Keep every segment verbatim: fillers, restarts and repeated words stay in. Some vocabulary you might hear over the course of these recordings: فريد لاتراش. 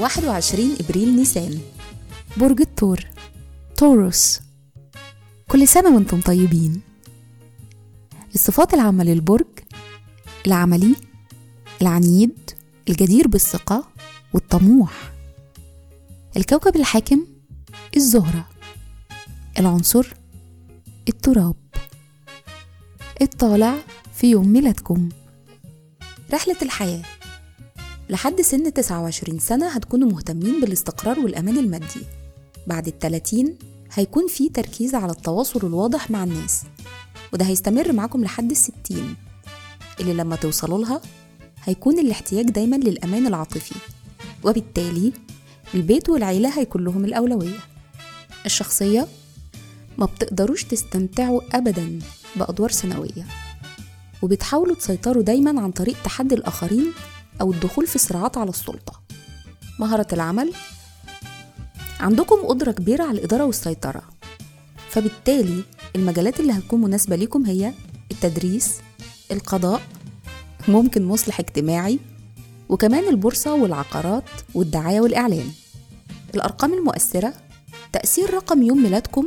واحد وعشرين إبريل نيسان. برج الثور توروس، كل سنة وانتم طيبين. الصفات العامة للبرج: العملي، العنيد، الجدير بالثقة والطموح. الكوكب الحاكم الزهرة، العنصر التراب. الطالع في يوم ميلادكم. رحلة الحياة: لحد سن تسعة وعشرين سنة هتكونوا مهتمين بالاستقرار والأمان المادي. بعد الثلاثين هيكون في تركيز على التواصل الواضح مع الناس، وده هيستمر معكم لحد الستين اللي لما توصلوا لها هيكون الاحتياج دايما للأمان العاطفي، وبالتالي البيت والعيلة هيكون لهم الأولوية. الشخصية: ما بتقدروش تستمتعوا أبدا بأدوار سنوية، وبتحاولوا تسيطروا دايما عن طريق تحدي الآخرين أو الدخول في صراعات على السلطة. مهارة العمل: عندكم قدرة كبيرة على الإدارة والسيطرة، فبالتالي المجالات اللي هتكون مناسبة لكم هي التدريس، القضاء، ممكن مصلح اجتماعي، وكمان البورصة والعقارات والدعاية والإعلان. الأرقام المؤثرة: تأثير رقم يوم ميلادكم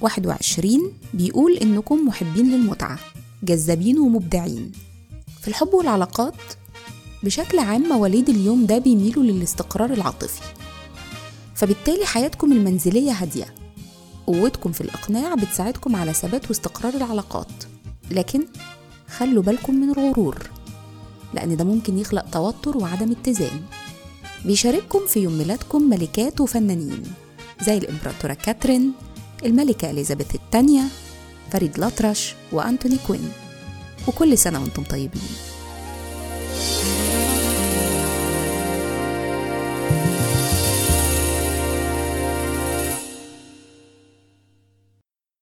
واحد وعشرين بيقول إنكم محبين للمتعة، جذابين ومبدعين. في الحب والعلاقات بشكل عام مواليد اليوم ده بيميلوا للاستقرار العاطفي، فبالتالي حياتكم المنزلية هادية. قوتكم في الإقناع بتساعدكم على ثبات واستقرار العلاقات، لكن خلوا بالكم من الغرور لأن ده ممكن يخلق توتر وعدم اتزان. بيشارككم في يوم ميلادكم ملكات وفنانين زي الإمبراطورة كاترين، الملكة اليزابيث الثانية، فريد لاتراش، وأنتوني كوين. وكل سنة وانتم طيبين.